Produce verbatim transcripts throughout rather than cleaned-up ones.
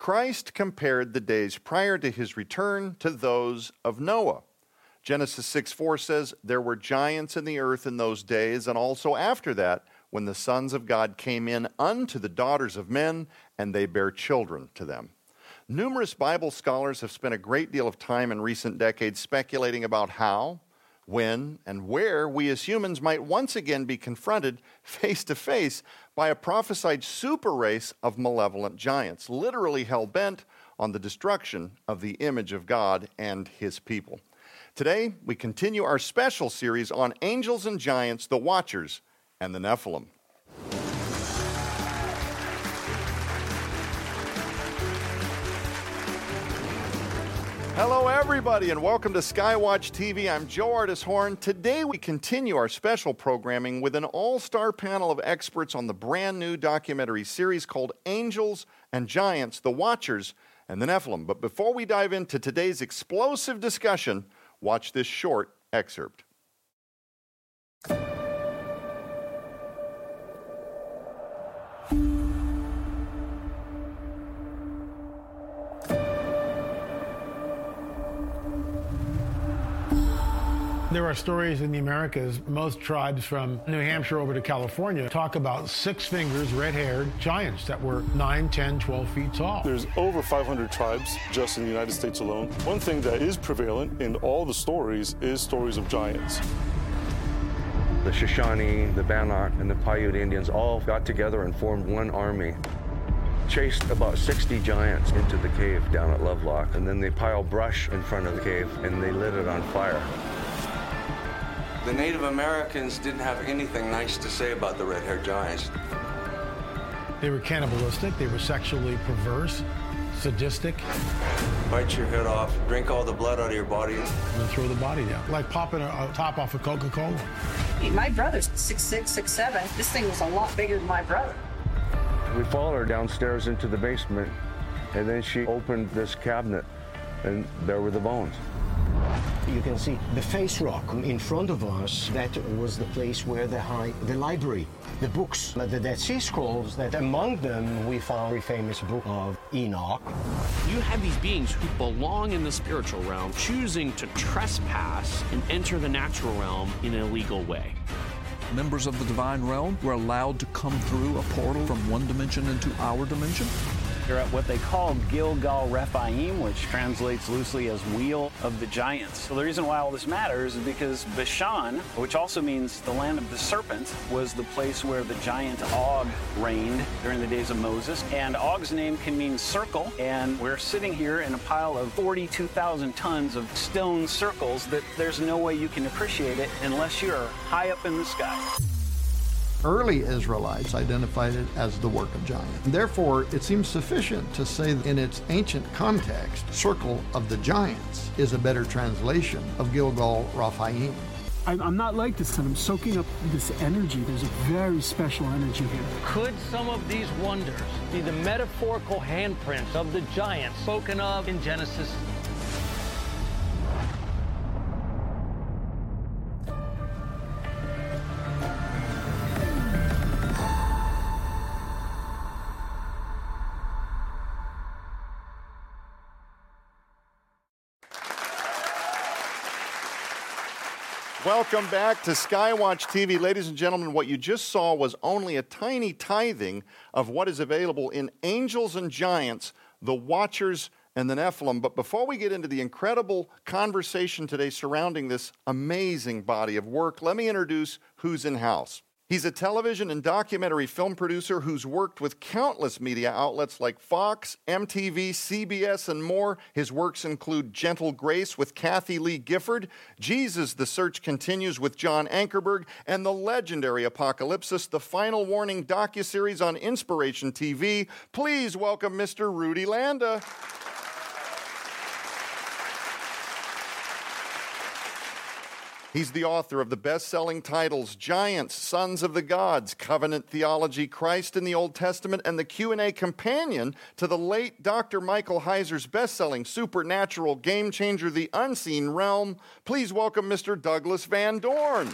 Christ compared the days prior to his return to those of Noah. Genesis six four says, there were giants in the earth in those days, and also after that, when the sons of God came in unto the daughters of men, and they bare children to them. Numerous Bible scholars have spent a great deal of time in recent decades speculating about how, when, and where we as humans might once again be confronted face-to-face by a prophesied super race of malevolent giants, literally hell-bent on the destruction of the image of God and his people. Today, we continue our special series on Angels and Giants, the Watchers, and the Nephilim. Hello, everybody, and welcome to SkyWatch T V. I'm Joe Artis Horn. Today, we continue our special programming with an all-star panel of experts on the brand-new documentary series called Angels and Giants, the Watchers, and the Nephilim. But before we dive into today's explosive discussion, watch this short excerpt. There are stories in the Americas, most tribes from New Hampshire over to California, talk about six fingers, red-haired giants that were nine, ten, twelve feet tall. There's over five hundred tribes just in the United States alone. One thing that is prevalent in all the stories is stories of giants. The Shoshone, the Bannock, and the Paiute Indians all got together and formed one army. Chased about sixty giants into the cave down at Lovelock, and then they piled brush in front of the cave and they lit it on fire. The Native Americans didn't have anything nice to say about the red-haired giants. They were cannibalistic, they were sexually perverse, sadistic. Bite your head off, drink all the blood out of your body. And then throw the body down, like popping a, a top off of Coca-Cola. My brother's six six, six seven. This thing was a lot bigger than my brother. We followed her downstairs into the basement, and then she opened this cabinet, and there were the bones. You can see the face rock in front of us. That was the place where they hide the library, the books, the Dead Sea Scrolls, that among them we found the famous Book of Enoch. You have these beings who belong in the spiritual realm, choosing to trespass and enter the natural realm in an illegal way. Members of the divine realm were allowed to come through a portal from one dimension into our dimension. At what they call Gilgal Rephaim, which translates loosely as Wheel of the Giants. So the reason why all this matters is because Bashan, which also means the land of the serpent, was the place where the giant Og reigned during the days of Moses. And Og's name can mean circle, and we're sitting here in a pile of forty-two thousand tons of stone circles that there's no way you can appreciate it unless you're high up in the sky. Early Israelites identified it as the work of giants. Therefore, it seems sufficient to say in its ancient context, Circle of the Giants is a better translation of Gilgal Rephaim. I'm not like this, and I'm soaking up this energy. There's a very special energy here. Could some of these wonders be the metaphorical handprints of the giants spoken of in Genesis? Welcome back to SkyWatch T V. Ladies and gentlemen, what you just saw was only a tiny tithing of what is available in Angels and Giants, the Watchers, and the Nephilim. But before we get into the incredible conversation today surrounding this amazing body of work, let me introduce who's in house. He's a television and documentary film producer who's worked with countless media outlets like Fox, M T V, C B S, and more. His works include Gentle Grace with Kathy Lee Gifford, Jesus, The Search Continues with John Ankerberg, and the legendary Apocalypsis, the Final Warning docuseries on Inspiration T V. Please welcome Mister Rudy Landa. He's the author of the best-selling titles Giants, Sons of the Gods, Covenant Theology, Christ in the Old Testament, and the Q and A companion to the late Doctor Michael Heiser's best-selling supernatural game changer, The Unseen Realm. Please welcome Mister Douglas Van Dorn.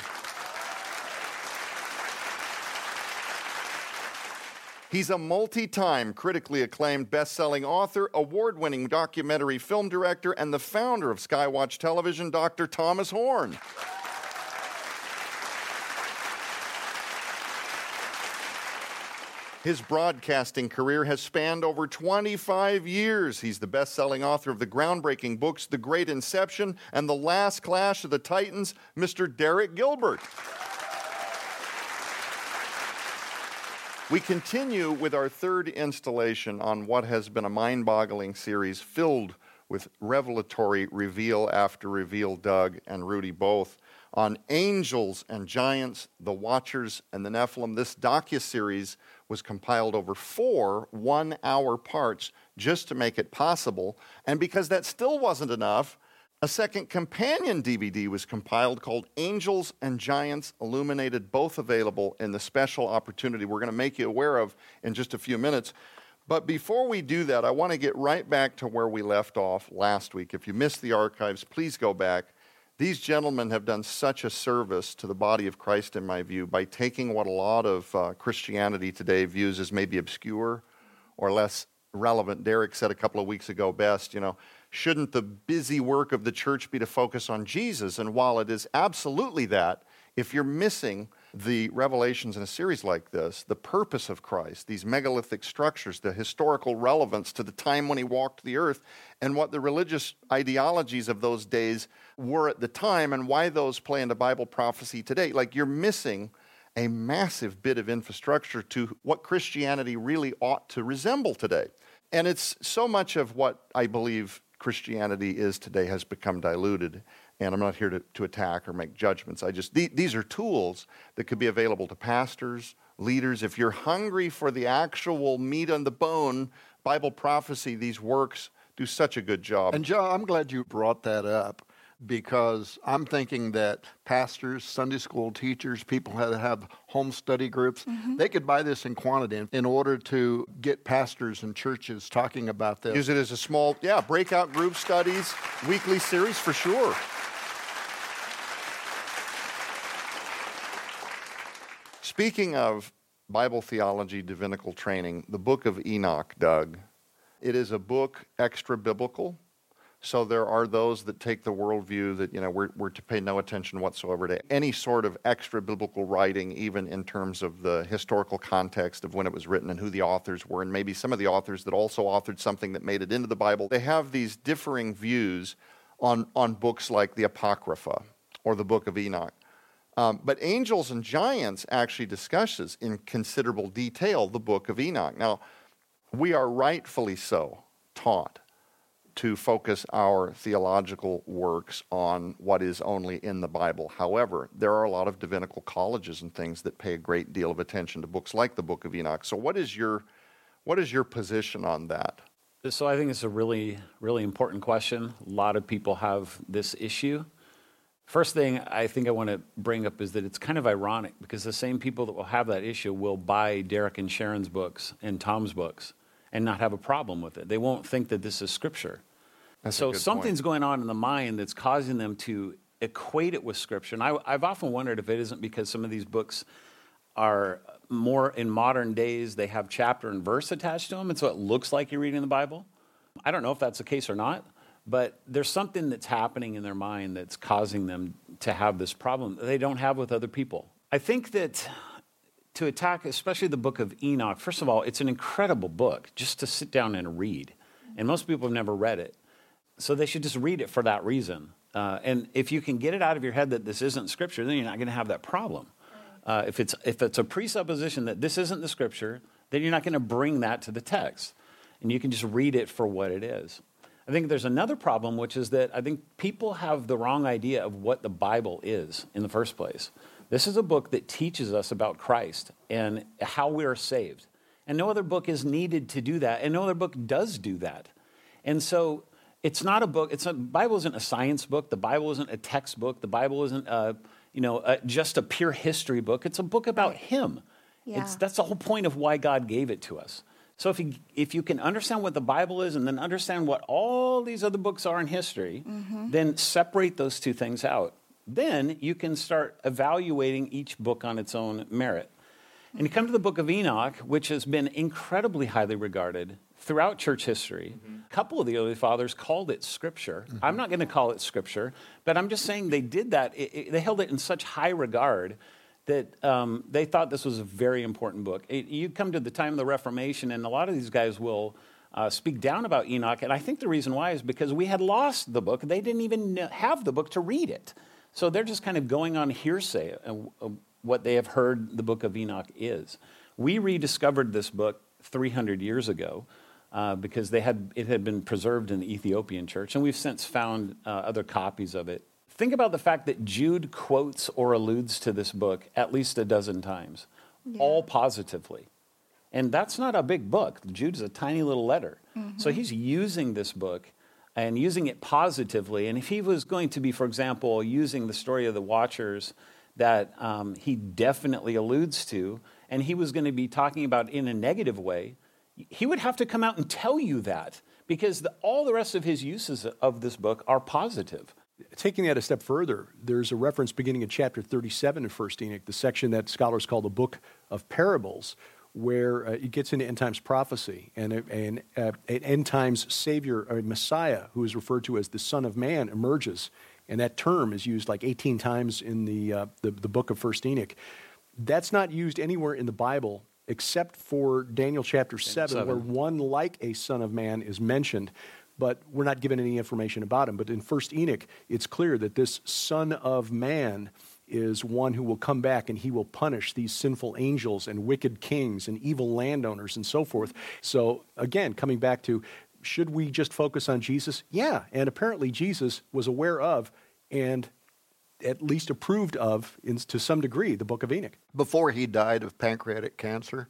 He's a multi-time critically acclaimed best-selling author, award-winning documentary film director, and the founder of SkyWatch Television, Doctor Thomas Horn. His broadcasting career has spanned over twenty-five years. He's the best-selling author of the groundbreaking books The Great Inception and The Last Clash of the Titans, Mister Derek Gilbert. We continue with our third installation on what has been a mind-boggling series filled with revelatory reveal after reveal, Doug and Rudy both, on Angels and Giants, the Watchers, and the Nephilim. This docuseries was compiled over four one-hour parts just to make it possible, and because that still wasn't enough, a second companion D V D was compiled called Angels and Giants Illuminated, both available in the special opportunity we're going to make you aware of in just a few minutes. But before we do that, I want to get right back to where we left off last week. If you missed the archives, please go back. These gentlemen have done such a service to the body of Christ, in my view, by taking what a lot of uh, Christianity today views as maybe obscure or less relevant. Derek said a couple of weeks ago best, you know, shouldn't the busy work of the church be to focus on Jesus? And while it is absolutely that, if you're missing the revelations in a series like this, the purpose of Christ, these megalithic structures, the historical relevance to the time when he walked the earth, and what the religious ideologies of those days were at the time, and why those play into Bible prophecy today, like you're missing a massive bit of infrastructure to what Christianity really ought to resemble today. And it's so much of what I believe Christianity is today has become diluted, and I'm not here to, to attack or make judgments. I just th- these are tools that could be available to pastors, leaders. If you're hungry for the actual meat on the bone, Bible prophecy, these works do such a good job. And Joe, I'm glad you brought that up, because I'm thinking that pastors, Sunday school teachers, people that have home study groups, mm-hmm. they could buy this in quantity in order to get pastors and churches talking about this. Use it as a small, yeah, breakout group studies, weekly series for sure. Speaking of Bible theology, divinical training, the Book of Enoch, Doug, it is a book extra-biblical. So there are those that take the worldview that, you know, we're, we're to pay no attention whatsoever to any sort of extra-biblical writing, even in terms of the historical context of when it was written and who the authors were, and maybe some of the authors that also authored something that made it into the Bible. They have these differing views on, on books like the Apocrypha or the Book of Enoch. Um, but Angels and Giants actually discusses in considerable detail the Book of Enoch. Now, we are rightfully so taught to focus our theological works on what is only in the Bible. However, there are a lot of divinical colleges and things that pay a great deal of attention to books like the Book of Enoch. So what is your what is your position on that? So I think it's a really, really important question. A lot of people have this issue. First thing I think I want to bring up is that it's kind of ironic, because the same people that will have that issue will buy Derek and Sharon's books and Tom's books and not have a problem with it. They won't think that this is Scripture. That's so something's point. Going on in the mind that's causing them to equate it with Scripture. And I, I've often wondered if it isn't because some of these books are more in modern days. They have chapter and verse attached to them, and so it looks like you're reading the Bible. I don't know if that's the case or not, but there's something that's happening in their mind that's causing them to have this problem that they don't have with other people. I think that to attack, especially the Book of Enoch, first of all, it's an incredible book just to sit down and read. And most people have never read it. So they should just read it for that reason. Uh, and if you can get it out of your head that this isn't Scripture, then you're not going to have that problem. Uh, if it's if it's a presupposition that this isn't the Scripture, then you're not going to bring that to the text. And you can just read it for what it is. I think there's another problem, which is that I think people have the wrong idea of what the Bible is in the first place. This is a book that teaches us about Christ and how we are saved. And no other book is needed to do that, and no other book does do that. And so it's not a book, it's the Bible isn't a science book, the Bible isn't a textbook, the Bible isn't a, you know, a, just a pure history book. It's a book about right. Him. Yeah. It's, that's the whole point of why God gave it to us. So if you, if you can understand what the Bible is and then understand what all these other books are in history, mm-hmm. then separate those two things out. Then you can start evaluating each book on its own merit. And you come to the Book of Enoch, which has been incredibly highly regarded throughout church history. Mm-hmm. A couple of the early fathers called it Scripture. Mm-hmm. I'm not going to call it Scripture, but I'm just saying they did that. It, it, they held it in such high regard that um, they thought this was a very important book. It, you come to the time of the Reformation, and a lot of these guys will uh, speak down about Enoch, and I think the reason why is because we had lost the book. They didn't even have the book to read it. So they're just kind of going on hearsay, uh, what they have heard the Book of Enoch is. We rediscovered this book three hundred years ago uh, because they had it had been preserved in the Ethiopian church, and we've since found uh, other copies of it. Think about the fact that Jude quotes or alludes to this book at least a dozen times, yeah. all positively. And that's not a big book. Jude's a tiny little letter. Mm-hmm. So he's using this book and using it positively. And if he was going to be, for example, using the story of the Watchers that um, he definitely alludes to, and he was going to be talking about in a negative way, he would have to come out and tell you that, because the, all the rest of his uses of this book are positive. Taking that a step further, there's a reference beginning in chapter thirty-seven of First Enoch, the section that scholars call the Book of Parables, where uh, it gets into end times prophecy and a, an, a, an end times savior, a Messiah, who is referred to as the Son of Man, emerges. And that term is used like eighteen times in the, uh, the the book of First Enoch. That's not used anywhere in the Bible except for Daniel chapter seven, where one like a son of man is mentioned, but we're not given any information about him. But in First Enoch, it's clear that this Son of Man is one who will come back, and he will punish these sinful angels and wicked kings and evil landowners and so forth. So again, coming back to, should we just focus on Jesus? Yeah, and apparently Jesus was aware of and at least approved of, in, to some degree, the Book of Enoch. Before he died of pancreatic cancer,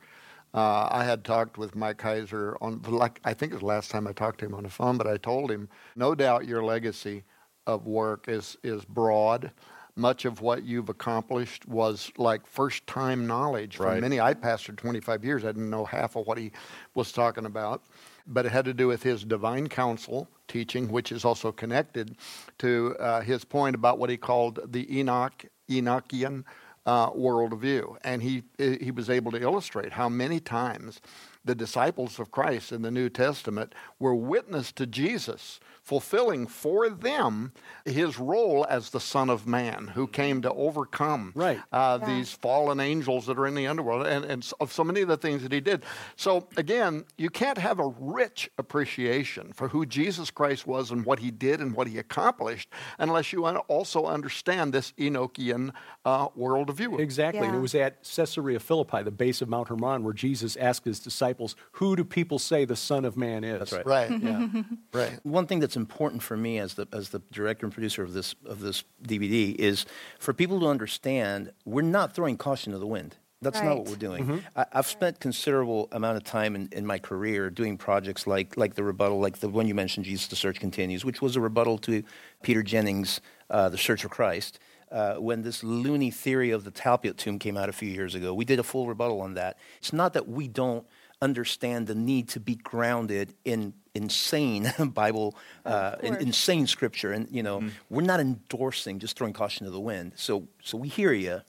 uh, I had talked with Mike Heiser on, like, I think it was the last time I talked to him on the phone, but I told him, no doubt your legacy of work is is broad. Much of what you've accomplished was like first-time knowledge. Right. From many. I pastored twenty-five years. I didn't know half of what he was talking about. But it had to do with his divine counsel teaching, which is also connected to uh, his point about what he called the Enoch, Enochian uh, worldview. And he he was able to illustrate how many times the disciples of Christ in the New Testament were witness to Jesus fulfilling for them his role as the Son of Man who came to overcome right. uh, yeah. these fallen angels that are in the underworld, and, and so, so many of the things that he did. So again, you can't have a rich appreciation for who Jesus Christ was and what he did and what he accomplished unless you also understand this Enochian uh, worldview. Exactly. Yeah. And it was at Caesarea Philippi, the base of Mount Hermon, where Jesus asked his disciples, who do people say the Son of Man is? That's right. Right. Yeah. Right. One thing that's important for me as the as the director and producer of this of this D V D is for people to understand we're not throwing caution to the wind. That's right. Not what we're doing. Mm-hmm. I, I've spent considerable amount of time in, in my career doing projects like like the rebuttal, like the one you mentioned, Jesus, the Search Continues, which was a rebuttal to Peter Jennings' uh, The Search for Christ, uh, when this loony theory of the Talpiot tomb came out a few years ago. We did a full rebuttal on that. It's not that we don't understand the need to be grounded in insane Bible, uh, in, insane Scripture, and you know mm. we're not endorsing just throwing caution to the wind. So, so we hear you,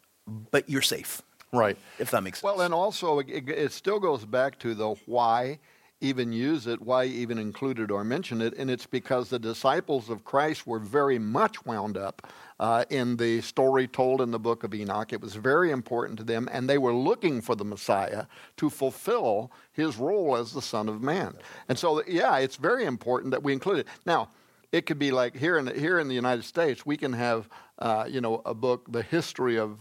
but you're safe, right? If that makes sense. Well, and also it, it still goes back to the why. Even use it, why even include it or mention it, and it's because the disciples of Christ were very much wound up uh, in the story told in the Book of Enoch. It was very important to them, and they were looking for the Messiah to fulfill his role as the Son of Man. And so, yeah, it's very important that we include it. Now, it could be like here in the, here in the United States, we can have uh, you know a book, the history of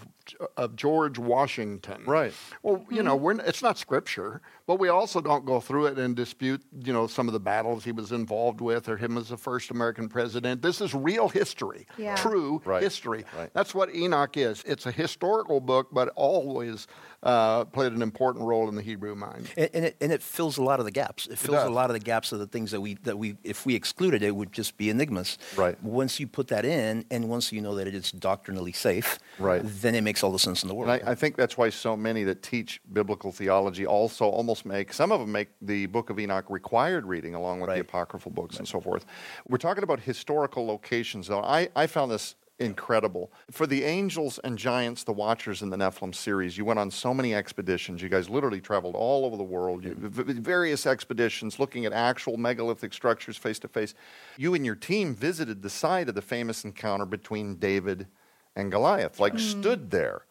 of George Washington. Right. Well, you know, we're it's not Scripture, but we also don't go through it and dispute you know some of the battles he was involved with or him as the first American president. This is real history, yeah. true right. history. Right. That's what Enoch is. It's a historical book, but always uh, played an important role in the Hebrew mind. And, and it and it fills a lot of the gaps. It fills it a lot of the gaps of the things that we that we if we excluded it would just be enigmas. Right. Once you put that in, and once you know that it is doctrinally safe, right. then it makes all the sense in the world. I, I think that's why so many that teach biblical theology also almost make, some of them make the Book of Enoch required reading along with right. the apocryphal books right. and so forth. We're talking about historical locations, though. I, I found this incredible. For the Angels and Giants, the Watchers, in the Nephilim series, you went on so many expeditions. You guys literally traveled all over the world, you, v- various expeditions, looking at actual megalithic structures face-to-face. You and your team visited the site of the famous encounter between David and Goliath, like mm. stood there.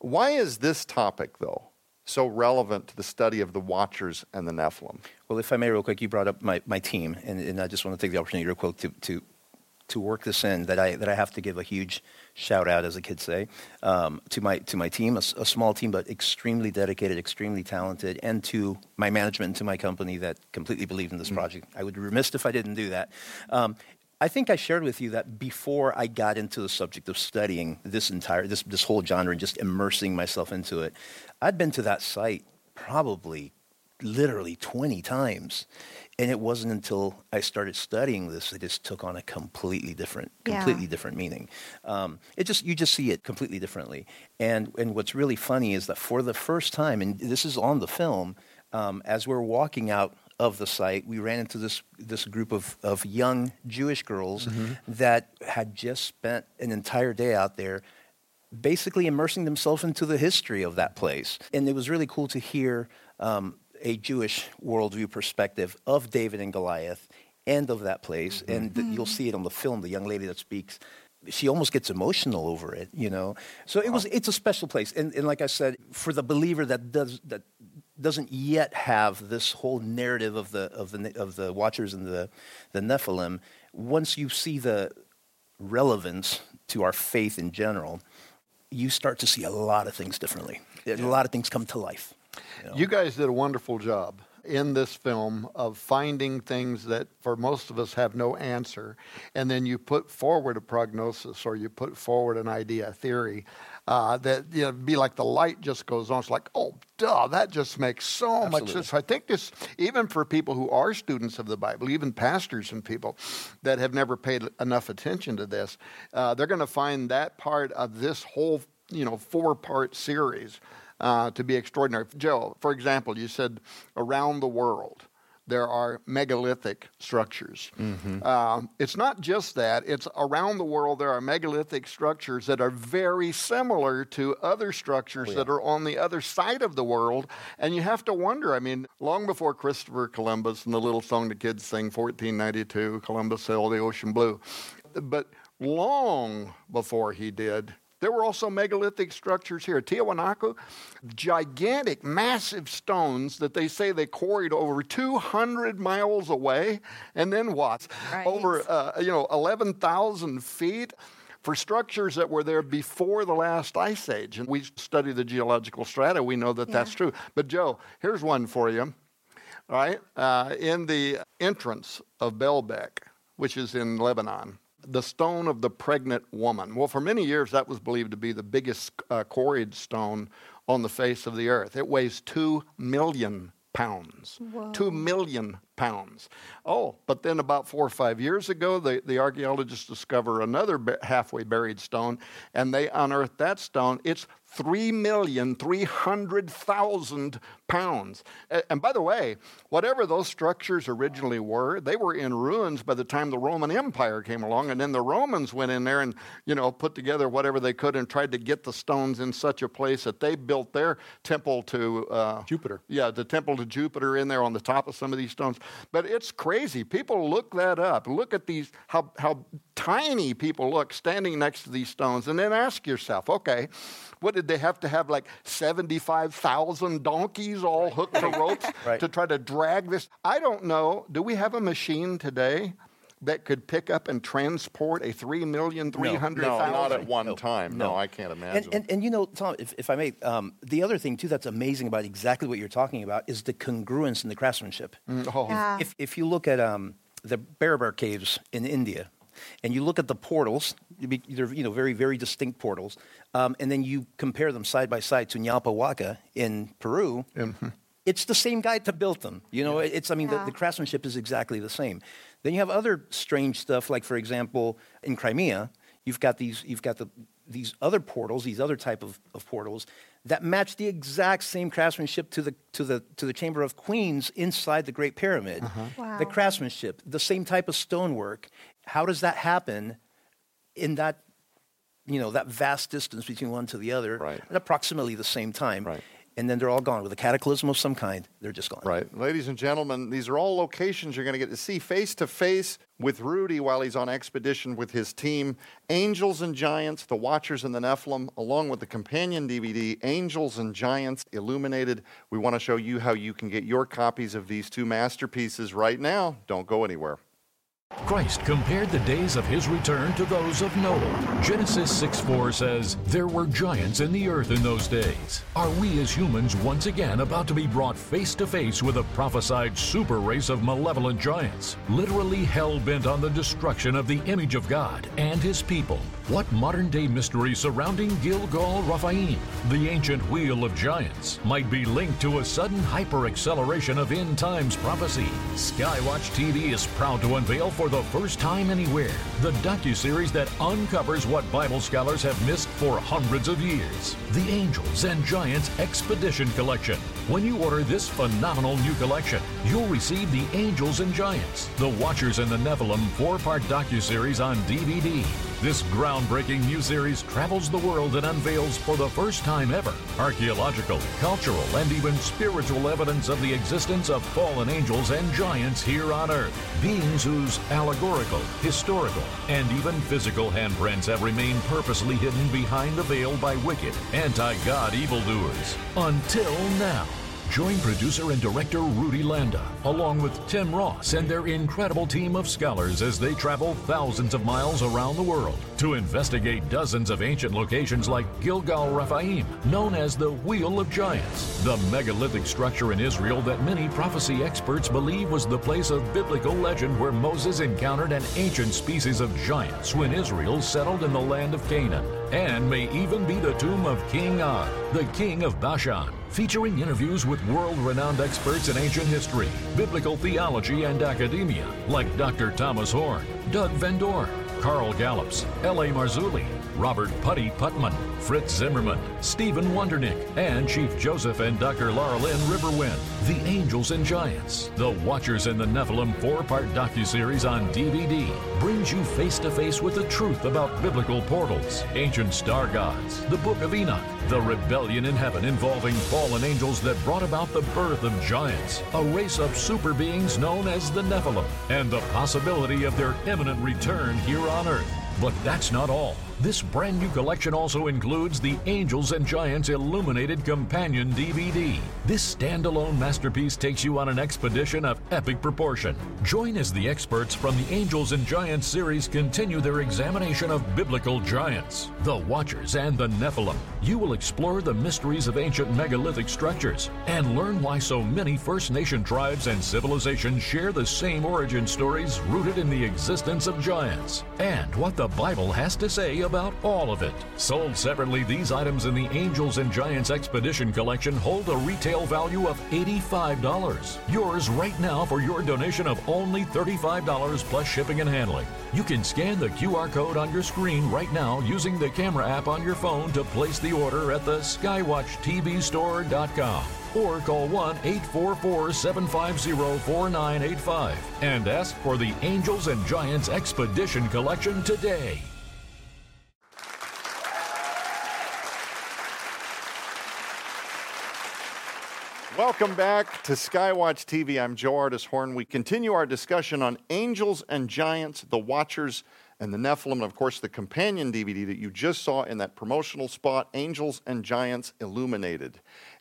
Why is this topic, though, so relevant to the study of the Watchers and the Nephilim? Well, if I may, real quick, you brought up my, my team, and, and I just want to take the opportunity real quick to... to to work this in, that I that I have to give a huge shout out, as the kids say, um, to my to my team, a, a small team, but extremely dedicated, extremely talented, and to my management and to my company that completely believed in this mm-hmm. project. I would be remiss if I didn't do that. Um, I think I shared with you that before I got into the subject of studying this entire this this whole genre and just immersing myself into it, I'd been to that site probably literally twenty times. And it wasn't until I started studying this that it took on a completely different, completely yeah. different meaning. Um, it just you just see it completely differently. And and what's really funny is that for the first time, and this is on the film, um, as we're walking out of the site, we ran into this this group of, of young Jewish girls mm-hmm. that had just spent an entire day out there, basically immersing themselves into the history of that place. And it was really cool to hear Um, a Jewish worldview perspective of David and Goliath and of that place. Mm-hmm. And th- you'll see it on the film, the young lady that speaks, she almost gets emotional over it, you know? So it was, it's a special place. And, and like I said, for the believer that does that doesn't yet have this whole narrative of the of the, of the Watchers and the, the Nephilim, once you see the relevance to our faith in general, you start to see a lot of things differently. Yeah. A lot of things come to life. You know. You guys did a wonderful job in this film of finding things that for most of us have no answer, and then you put forward a prognosis, or you put forward an idea, a theory, uh, that, you know, be like the light just goes on. It's like, oh, duh, that just makes so Absolutely. Much sense. I think this, even for people who are students of the Bible, even pastors and people that have never paid enough attention to this, uh, they're going to find that part of this whole, you know, four-part series Uh, to be extraordinary. Joe, for example, you said around the world there are megalithic structures. Mm-hmm. Uh, it's not just that. It's around the world there are megalithic structures that are very similar to other structures oh, yeah. that are on the other side of the world. And you have to wonder, I mean, long before Christopher Columbus and the little song the kids sing, fourteen ninety-two, Columbus sailed the ocean blue. But long before he did, there were also megalithic structures here. Tiahuanaku, gigantic, massive stones that they say they quarried over two hundred miles away, and then what? Right. Over uh, you know eleven thousand feet for structures that were there before the last ice age. And we study the geological strata. We know that yeah. that's true. But Joe, here's one for you. All right, uh, in the entrance of Baalbek, which is in Lebanon, the stone of the pregnant woman. Well, for many years, that was believed to be the biggest uh, quarried stone on the face of the earth. It weighs two million pounds. Whoa. Two million pounds. Oh, but then about four or five years ago, the, the archaeologists discover another b- halfway buried stone, and they unearth that stone. It's three million, three hundred thousand pounds. And by the way, whatever those structures originally were, they were in ruins by the time the Roman Empire came along. And then the Romans went in there and, you know, put together whatever they could and tried to get the stones in such a place that they built their temple to uh, Jupiter. Yeah, the temple to Jupiter in there on the top of some of these stones. But it's crazy. People look that up. Look at these, how, how tiny people look standing next to these stones. And then ask yourself, okay, what did they have to have, like seventy-five thousand donkeys all hooked to ropes right. to try to drag this? I don't know. Do we have a machine today that could pick up and transport a three million three hundred thousand? No, no, not at one no, time. No, no, I can't imagine. And, and, and you know, Tom, if, if I may, um, the other thing, too, that's amazing about exactly what you're talking about is the congruence in the craftsmanship. Mm. Oh. Yeah. If, if you look at um, the Barabar Caves in India, and you look at the portals, they're, you know, very, very distinct portals, um, and then you compare them side by side to Nyapahuaca in Peru, mm-hmm. it's the same guy that built them. You know, yeah. it's, I mean, yeah. the, the craftsmanship is exactly the same. Then you have other strange stuff, like, for example, in Crimea, you've got these, you've got the, these other portals, these other type of, of portals that match the exact same craftsmanship to the to the to the Chamber of Queens inside the Great Pyramid. Uh-huh. Wow. The craftsmanship, the same type of stonework. How does that happen in that you know, that vast distance between one to the other right. at approximately the same time. Right. And then they're all gone. With a cataclysm of some kind, they're just gone. Right. Ladies and gentlemen, these are all locations you're going to get to see face-to-face with Rudy while he's on expedition with his team. Angels and Giants, The Watchers and the Nephilim, along with the companion D V D, Angels and Giants Illuminated. We want to show you how you can get your copies of these two masterpieces right now. Don't go anywhere. Christ compared the days of his return to those of Noah. Genesis six four says, "There were giants in the earth in those days." Are we as humans once again about to be brought face to face with a prophesied super race of malevolent giants, literally hell-bent on the destruction of the image of God and his people? What modern-day mystery surrounding Gilgal Rephaim, the ancient wheel of giants, might be linked to a sudden hyper-acceleration of end times prophecy? SkyWatch T V is proud to unveil for the first time anywhere the docuseries that uncovers what Bible scholars have missed for hundreds of years, the Angels and Giants Expedition Collection. When you order this phenomenal new collection, you'll receive the Angels and Giants, the Watchers and the Nephilim four-part docuseries on D V D. This groundbreaking new series travels the world and unveils for the first time ever archaeological, cultural, and even spiritual evidence of the existence of fallen angels and giants here on Earth, beings whose allegorical, historical, and even physical handprints have remained purposely hidden behind the veil by wicked, anti-God evildoers. Until now. Join producer and director Rudy Landa, along with Tim Ross and their incredible team of scholars as they travel thousands of miles around the world to investigate dozens of ancient locations like Gilgal Rephaim, known as the Wheel of Giants, the megalithic structure in Israel that many prophecy experts believe was the place of biblical legend where Moses encountered an ancient species of giants when Israel settled in the land of Canaan, and may even be the tomb of King Og, the king of Bashan, featuring interviews with world-renowned experts in ancient history, biblical theology, and academia, like Doctor Thomas Horn, Doug Van Dorn, Carl Gallups, L A Marzulli, Robert Putty Putman, Fritz Zimmerman, Stephen Wondernick, and Chief Joseph and Doctor Laura Lynn Riverwind. The Angels and Giants, The Watchers and the Nephilim four-part docuseries on D V D brings you face-to-face with the truth about biblical portals, ancient star gods, the Book of Enoch, the rebellion in heaven involving fallen angels that brought about the birth of giants, a race of super beings known as the Nephilim, and the possibility of their imminent return here on Earth. But that's not all. This brand new collection also includes the Angels and Giants Illuminated Companion D V D. This standalone masterpiece takes you on an expedition of epic proportion. Join as the experts from the Angels and Giants series continue their examination of biblical giants, the Watchers and the Nephilim. You will explore the mysteries of ancient megalithic structures and learn why so many First Nation tribes and civilizations share the same origin stories rooted in the existence of giants, and what the Bible has to say about about all of it. Sold separately, these items in the Angels and Giants Expedition Collection hold a retail value of eighty-five dollars. Yours right now for your donation of only thirty-five dollars plus shipping and handling. You can scan the Q R code on your screen right now using the camera app on your phone to place the order at the Skywatch T V Store dot com. Or call one eight four four, seven five zero, four nine eight five and ask for the Angels and Giants Expedition Collection today. Welcome back to SkyWatch T V. I'm Joe Artis Horn. We continue our discussion on Angels and Giants, The Watchers and the Nephilim, and of course the companion D V D that you just saw in that promotional spot, Angels and Giants Illuminated.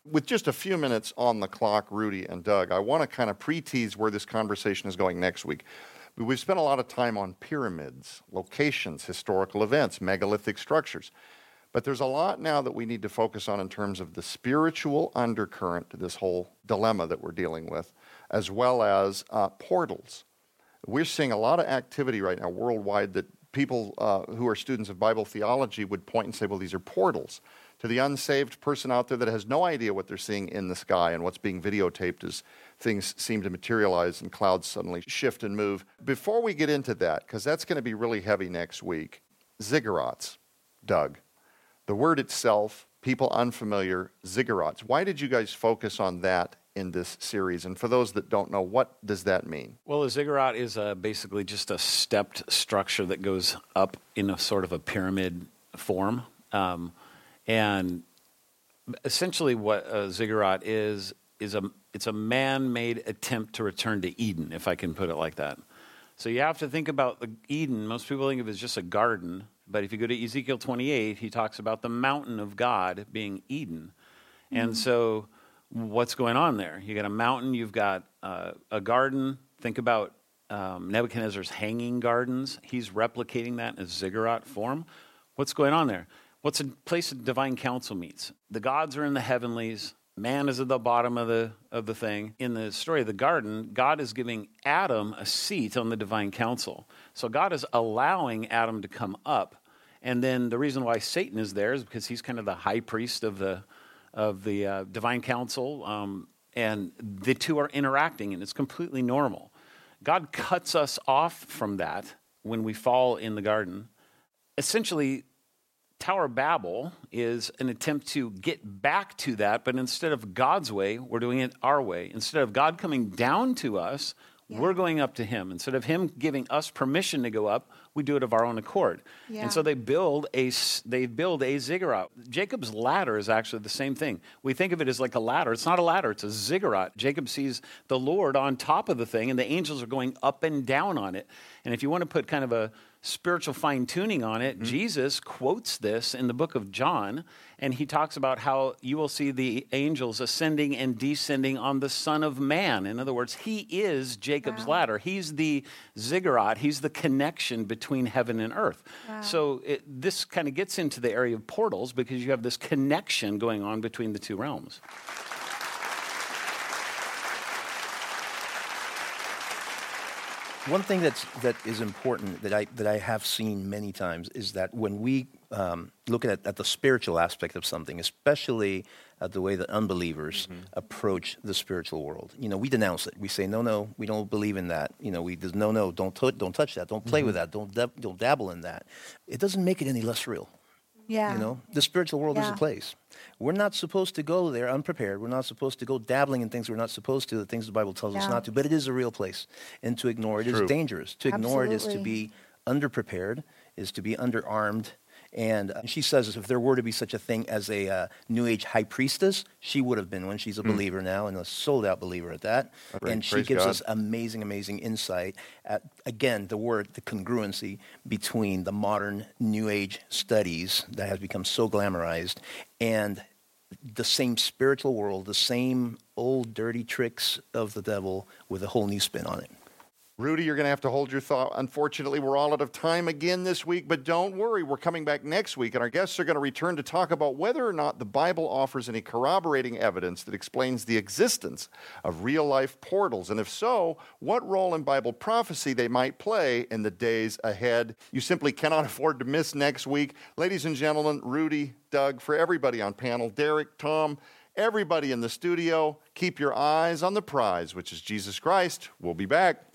With just a few minutes on the clock, Rudy and Doug, I want to kind of pre-tease where this conversation is going next week. We've spent a lot of time on pyramids, locations, historical events, megalithic structures. But there's a lot now that we need to focus on in terms of the spiritual undercurrent to this whole dilemma that we're dealing with, as well as uh, portals. We're seeing a lot of activity right now worldwide that people uh, who are students of Bible theology would point and say, well, these are portals. To the unsaved person out there that has no idea what they're seeing in the sky and what's being videotaped as things seem to materialize and clouds suddenly shift and move. Before we get into that, because that's going to be really heavy next week, ziggurats, Doug. The word itself, people unfamiliar, ziggurats. Why did you guys focus on that in this series? And for those that don't know, what does that mean? Well, a ziggurat is uh, basically just a stepped structure that goes up in a sort of a pyramid form. Um, and essentially what a ziggurat is, is a it's a man-made attempt to return to Eden, if I can put it like that. So you have to think about the Eden. Most people think of it as just a garden. But if you go to Ezekiel twenty-eight, he talks about the mountain of God being Eden. Mm-hmm. And so what's going on there? You got a mountain, you've got uh, a garden. Think about um, Nebuchadnezzar's hanging gardens. He's replicating that in a ziggurat form. What's going on there? What's a place of divine council meets? The gods are in the heavenlies. Man is at the bottom of the of the thing. In the story of the garden, God is giving Adam a seat on the divine council. So God is allowing Adam to come up. And then the reason why Satan is there is because he's kind of the high priest of the of the uh, divine council. Um, and the two are interacting, and it's completely normal. God cuts us off from that when we fall in the garden. Essentially, Tower of Babel is an attempt to get back to that, but instead of God's way, we're doing it our way. Instead of God coming down to us, yeah. we're going up to him. Instead of him giving us permission to go up, we do it of our own accord. Yeah. And so they build a they build a ziggurat. Jacob's ladder is actually the same thing. We think of it as like a ladder. It's not a ladder. It's a ziggurat. Jacob sees the Lord on top of the thing, and the angels are going up and down on it. And if you want to put kind of a spiritual fine-tuning on it, mm-hmm. Jesus quotes this in the book of John, and he talks about how you will see the angels ascending and descending on the Son of Man. In other words, he is Jacob's wow. ladder. He's the ziggurat. He's the connection between heaven and earth. Wow. So it, this kind of gets into the area of portals because you have this connection going on between the two realms. One thing that's that is important that I that I have seen many times is that when we um, look at, at the spiritual aspect of something, especially at the way that unbelievers mm-hmm. approach the spiritual world, you know, we denounce it. We say, no, no, we don't believe in that. You know, we there's no, no, don't t- don't touch that, don't play mm-hmm. with that, don't dab- don't dabble in that. It doesn't make it any less real. Yeah. You know, the spiritual world yeah. is a place. We're not supposed to go there unprepared. We're not supposed to go dabbling in things we're not supposed to, the things the Bible tells yeah. us not to. But it is a real place. And to ignore it True. Is dangerous. To ignore Absolutely. It is to be underprepared, is to be underarmed. And uh, she says if there were to be such a thing as a uh, New Age high priestess, she would have been one. She's a mm. believer now and a sold-out believer at that. Right. And she Praise gives God. Us amazing, amazing insight at, again, the word, the congruency between the modern New Age studies that has become so glamorized and the same spiritual world, the same old dirty tricks of the devil with a whole new spin on it. Rudy, you're going to have to hold your thought. Unfortunately, we're all out of time again this week, but don't worry. We're coming back next week, and our guests are going to return to talk about whether or not the Bible offers any corroborating evidence that explains the existence of real-life portals, and if so, what role in Bible prophecy they might play in the days ahead. You simply cannot afford to miss next week. Ladies and gentlemen, Rudy, Doug, for everybody on panel, Derek, Tom, everybody in the studio, keep your eyes on the prize, which is Jesus Christ. We'll be back.